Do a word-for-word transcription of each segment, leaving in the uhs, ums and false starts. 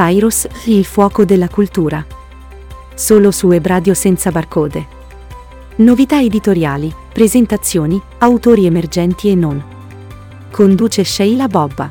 Pyros, il fuoco della cultura. Solo su Web Radio senza barcode. Novità editoriali, presentazioni, autori emergenti e non. Conduce Sheila Bobba.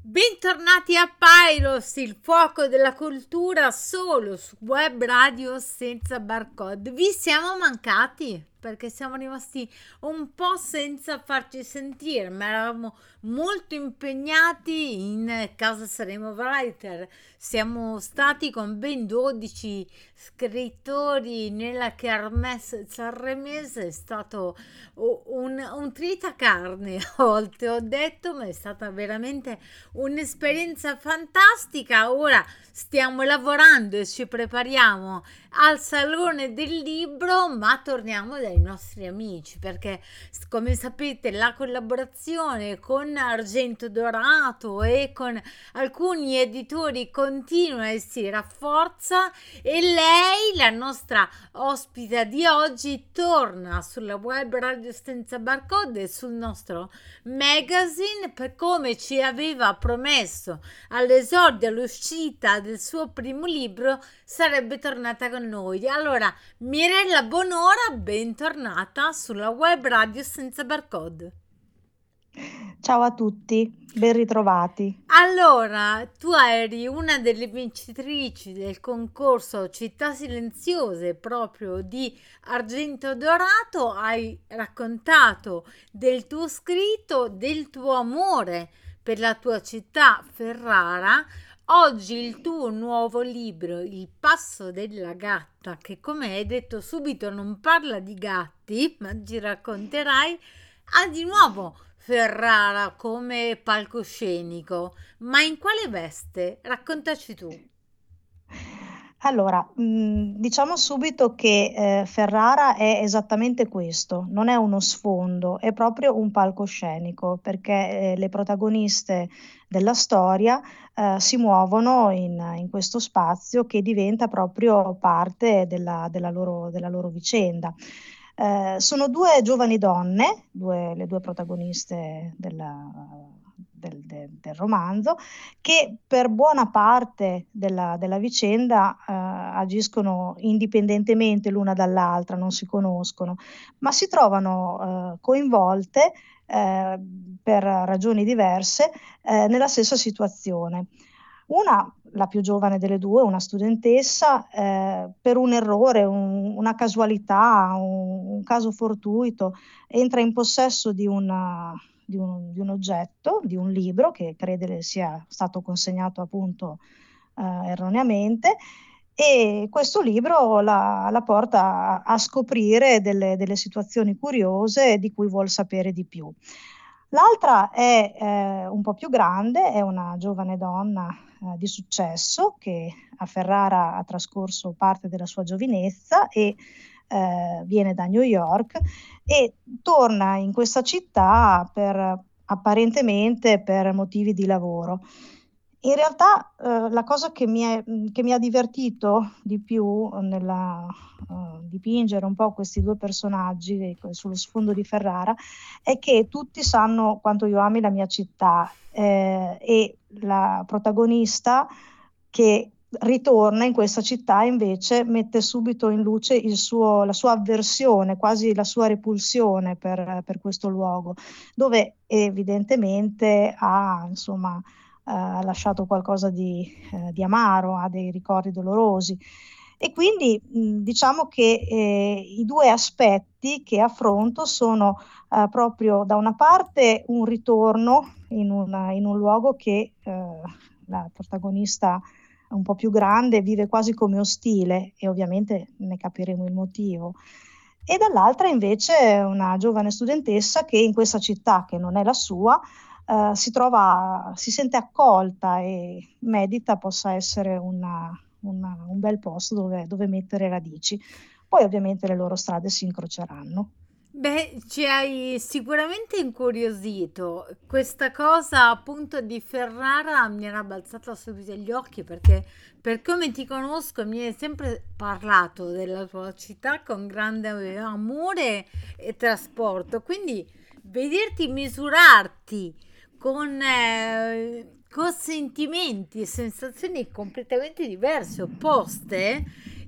Bentornati a Pyros, il fuoco della cultura, solo su Web Radio senza barcode. Vi siamo mancati perché siamo rimasti un po' senza farci sentire, ma eravamo molto impegnati in casa Saremo Writer. Siamo stati con ben dodici scrittori nella Kermesse Sanremese, è stato un, un tritacarne, a volte ho detto, ma è stata veramente un'esperienza fantastica. Ora stiamo lavorando e ci prepariamo al Salone del Libro, ma torniamo dai nostri amici, perché come sapete la collaborazione con Argento Dorato e con alcuni editori continua e si rafforza, e lei, la nostra ospite di oggi, torna sulla Web Radio senza barcode, sul nostro magazine, per come ci aveva promesso all'esordio, all'uscita del suo primo libro, sarebbe tornata con noi. Allora, Mirella Bonora, bentornata sulla Web Radio senza barcode. Ciao a tutti, ben ritrovati. Allora, tu eri una delle vincitrici del concorso Città Silenziose proprio di Argento Dorato, hai raccontato del tuo scritto, del tuo amore per la tua città Ferrara. Oggi il tuo nuovo libro, Il passo della gatta, che come hai detto subito non parla di gatti, ma ci racconterai, ha di nuovo Ferrara come palcoscenico, ma in quale veste? Raccontaci tu. Allora, mh, diciamo subito che eh, Ferrara è esattamente questo, non è uno sfondo, è proprio un palcoscenico, perché eh, le protagoniste della storia eh, si muovono in, in questo spazio che diventa proprio parte della, della, loro, della loro vicenda. Eh, sono due giovani donne, due, le due protagoniste della, del, del, del romanzo, che per buona parte della, della vicenda eh, agiscono indipendentemente l'una dall'altra, non si conoscono, ma si trovano eh, coinvolte eh, per ragioni diverse eh, nella stessa situazione. Una, la più giovane delle due, una studentessa, eh, per un errore, un, una casualità, un, un caso fortuito, entra in possesso di, una, di, un, di un oggetto, di un libro che crede sia stato consegnato appunto eh, erroneamente, e questo libro la, la porta a, a scoprire delle, delle situazioni curiose di cui vuol sapere di più. L'altra è eh, un po' più grande, è una giovane donna eh, di successo che a Ferrara ha trascorso parte della sua giovinezza e eh, viene da New York e torna in questa città per, apparentemente per motivi di lavoro. In realtà eh, la cosa che mi, è, che mi ha divertito di più nella uh, dipingere un po' questi due personaggi sullo sfondo di Ferrara è che tutti sanno quanto io ami la mia città eh, e la protagonista che ritorna in questa città invece mette subito in luce il suo, la sua avversione, quasi la sua repulsione per, per questo luogo, dove evidentemente ha insomma... ha uh, lasciato qualcosa di, uh, di amaro, ha dei ricordi dolorosi, e quindi mh, diciamo che eh, i due aspetti che affronto sono uh, proprio da una parte un ritorno in, una, in un luogo che uh, la protagonista un po' più grande vive quasi come ostile, e ovviamente ne capiremo il motivo, e dall'altra invece una giovane studentessa che in questa città che non è la sua Uh, si trova, si sente accolta e medita possa essere una, una, un bel posto dove, dove mettere radici. Poi ovviamente le loro strade si incroceranno. Beh, ci hai sicuramente incuriosito. Questa cosa appunto di Ferrara mi era balzata subito agli occhi, perché per come ti conosco mi hai sempre parlato della tua città con grande amore e trasporto, quindi vederti, misurarti con, eh, con sentimenti e sensazioni completamente diverse, opposte,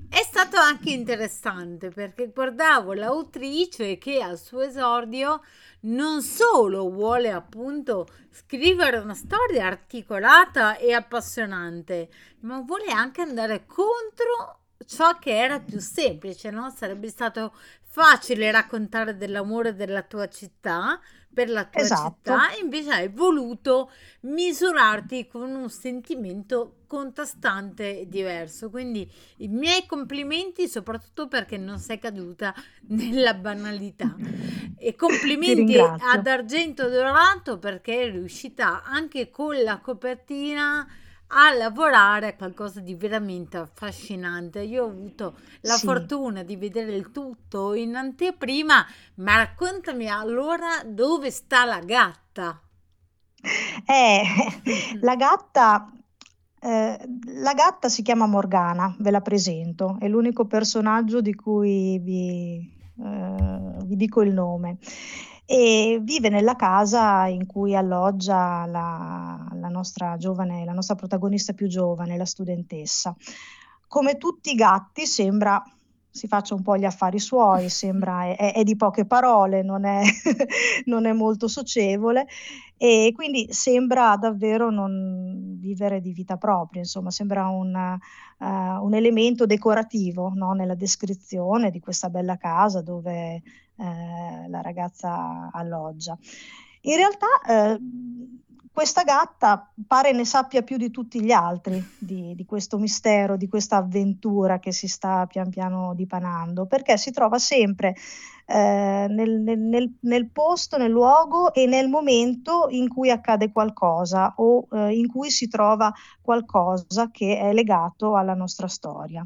è stato anche interessante, perché guardavo l'autrice che al suo esordio non solo vuole appunto scrivere una storia articolata e appassionante, ma vuole anche andare contro ciò che era più semplice, no? Sarebbe stato facile raccontare dell'amore della tua città, per la tua esatto. città, invece hai voluto misurarti con un sentimento contrastante e diverso. Quindi i miei complimenti, soprattutto perché non sei caduta nella banalità. E complimenti ad Argento Dorato, perché è riuscita anche con la copertina a lavorare a qualcosa di veramente affascinante. Io ho avuto la sì. fortuna di vedere il tutto in anteprima, ma raccontami allora dove sta la gatta. Eh, la gatta eh, la gatta si chiama Morgana, ve la presento, è l'unico personaggio di cui vi, eh, vi dico il nome. E vive nella casa in cui alloggia la, la nostra giovane, la nostra protagonista più giovane, la studentessa. Come tutti i gatti sembra si faccia un po' gli affari suoi, sembra è, è di poche parole, non è, non è molto socievole, e quindi sembra davvero non vivere di vita propria, insomma sembra un, uh, un elemento decorativo, no? Nella descrizione di questa bella casa dove Eh, la ragazza alloggia. In realtà eh, questa gatta pare ne sappia più di tutti gli altri di, di questo mistero, di questa avventura che si sta pian piano dipanando, perché si trova sempre eh, nel, nel, nel posto, nel luogo e nel momento in cui accade qualcosa o eh, in cui si trova qualcosa che è legato alla nostra storia.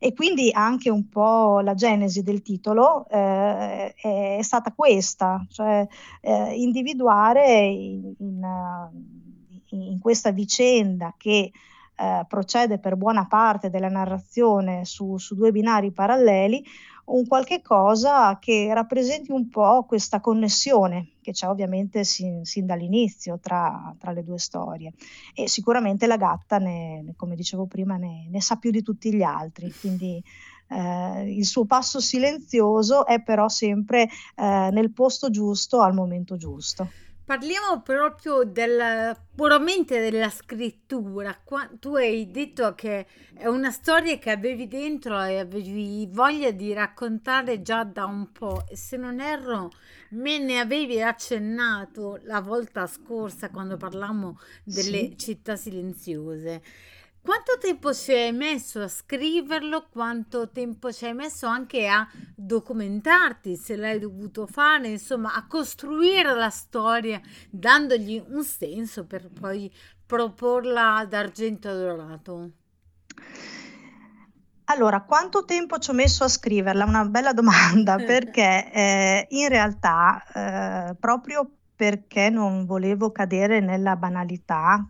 E quindi anche un po' la genesi del titolo eh, è stata questa, cioè eh, individuare in, in, in questa vicenda che eh, procede per buona parte della narrazione su, su due binari paralleli, un qualche cosa che rappresenti un po' questa connessione che c'è ovviamente sin, sin dall'inizio tra, tra le due storie, e sicuramente la gatta, ne, come dicevo prima, ne, ne sa più di tutti gli altri, quindi eh, il suo passo silenzioso è però sempre eh, nel posto giusto al momento giusto. Parliamo proprio del, puramente della scrittura. Qua, tu hai detto che è una storia che avevi dentro e avevi voglia di raccontare già da un po'. E se non erro, me ne avevi accennato la volta scorsa quando parlammo delle sì. città silenziose. Quanto tempo ci hai messo a scriverlo? Quanto tempo ci hai messo anche a documentarti, se l'hai dovuto fare, insomma, a costruire la storia, dandogli un senso per poi proporla ad Argento Dorato? Allora, quanto tempo ci ho messo a scriverla? Una bella domanda, perché eh, in realtà, eh, proprio perché non volevo cadere nella banalità.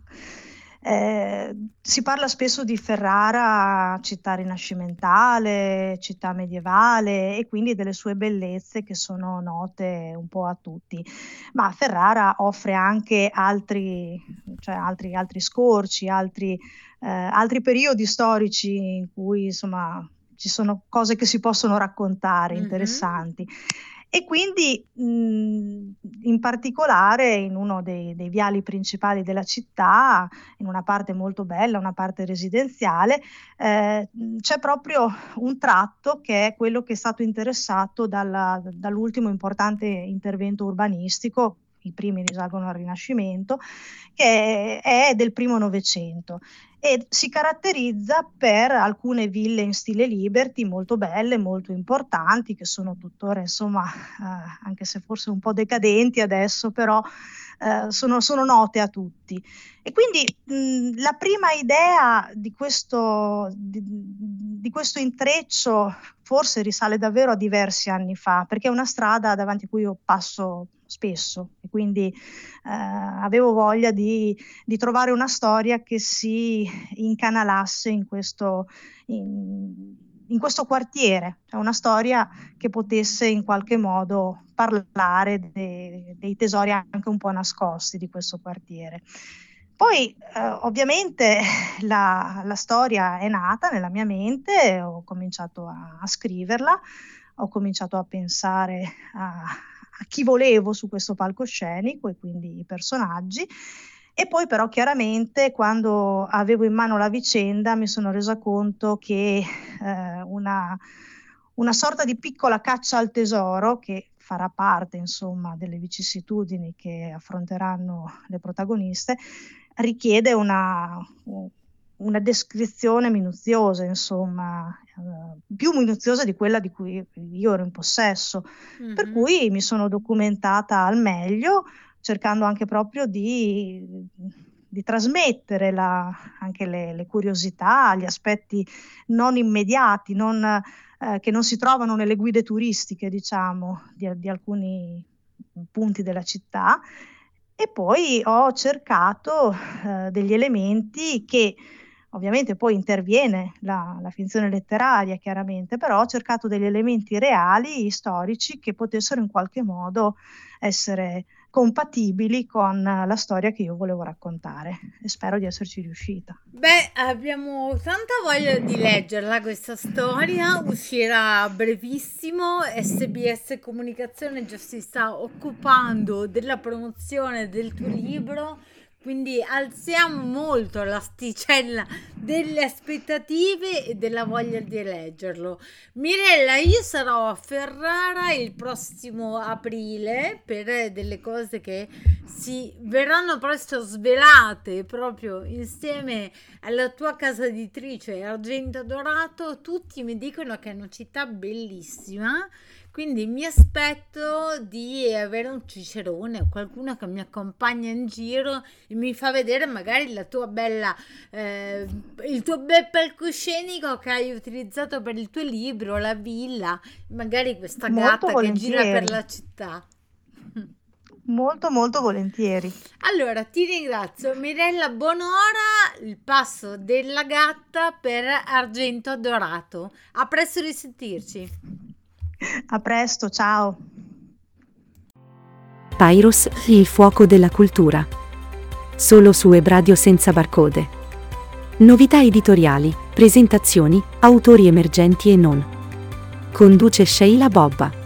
Eh, si parla spesso di Ferrara, città rinascimentale, città medievale, e quindi delle sue bellezze che sono note un po' a tutti, ma Ferrara offre anche altri, cioè altri, altri scorci, altri, eh, altri periodi storici in cui insomma ci sono cose che si possono raccontare, mm-hmm. interessanti. E quindi mh, in particolare in uno dei, dei viali principali della città, in una parte molto bella, una parte residenziale, eh, c'è proprio un tratto che è quello che è stato interessato dalla, dall'ultimo importante intervento urbanistico, i primi risalgono al Rinascimento, che è del primo Novecento. E si caratterizza per alcune ville in stile Liberty, molto belle, molto importanti, che sono tuttora, insomma, eh, anche se forse un po' decadenti adesso, però eh, sono, sono note a tutti. E quindi mh, la prima idea di questo, di, di questo intreccio forse risale davvero a diversi anni fa, perché è una strada davanti a cui io passo spesso, e quindi eh, avevo voglia di, di trovare una storia che si incanalasse in questo, in, in questo quartiere, cioè una storia che potesse in qualche modo parlare de, dei tesori anche un po' nascosti di questo quartiere. Poi eh, ovviamente la, la storia è nata nella mia mente, ho cominciato a, a scriverla, ho cominciato a pensare a, a chi volevo su questo palcoscenico e quindi i personaggi. E poi però chiaramente quando avevo in mano la vicenda mi sono resa conto che eh, una, una sorta di piccola caccia al tesoro, che farà parte insomma delle vicissitudini che affronteranno le protagoniste, richiede una, una descrizione minuziosa, insomma eh, più minuziosa di quella di cui io ero in possesso, mm-hmm. per cui mi sono documentata al meglio, cercando anche proprio di, di trasmettere la, anche le, le curiosità, gli aspetti non immediati, non, eh, che non si trovano nelle guide turistiche, diciamo, di, di alcuni punti della città. E poi ho cercato eh, degli elementi che, ovviamente poi interviene la, la finzione letteraria, chiaramente, però ho cercato degli elementi reali, storici, che potessero in qualche modo essere compatibili con la storia che io volevo raccontare, e spero di esserci riuscita. Beh, abbiamo tanta voglia di leggerla questa storia, uscirà brevissimo. S B S Comunicazione già si sta occupando della promozione del tuo libro, quindi alziamo molto l'asticella delle aspettative e della voglia di leggerlo. Mirella, io sarò a Ferrara il prossimo aprile per delle cose che si verranno presto svelate proprio insieme alla tua casa editrice Argento Dorato. Tutti mi dicono che è una città bellissima, quindi mi aspetto di avere un cicerone o qualcuno che mi accompagna in giro e mi fa vedere magari la tua bella, eh, il tuo bel palcoscenico che hai utilizzato per il tuo libro, la villa, magari questa gatta che gira per la città. Molto molto volentieri. Allora ti ringrazio Mirella Bonora, Il passo della gatta per Argento Dorato. A presto, risentirci. A presto, ciao. Pyros, il fuoco della cultura. Solo su Web Radio senza barcode. Novità editoriali, presentazioni, autori emergenti e non. Conduce Sheila Bobba.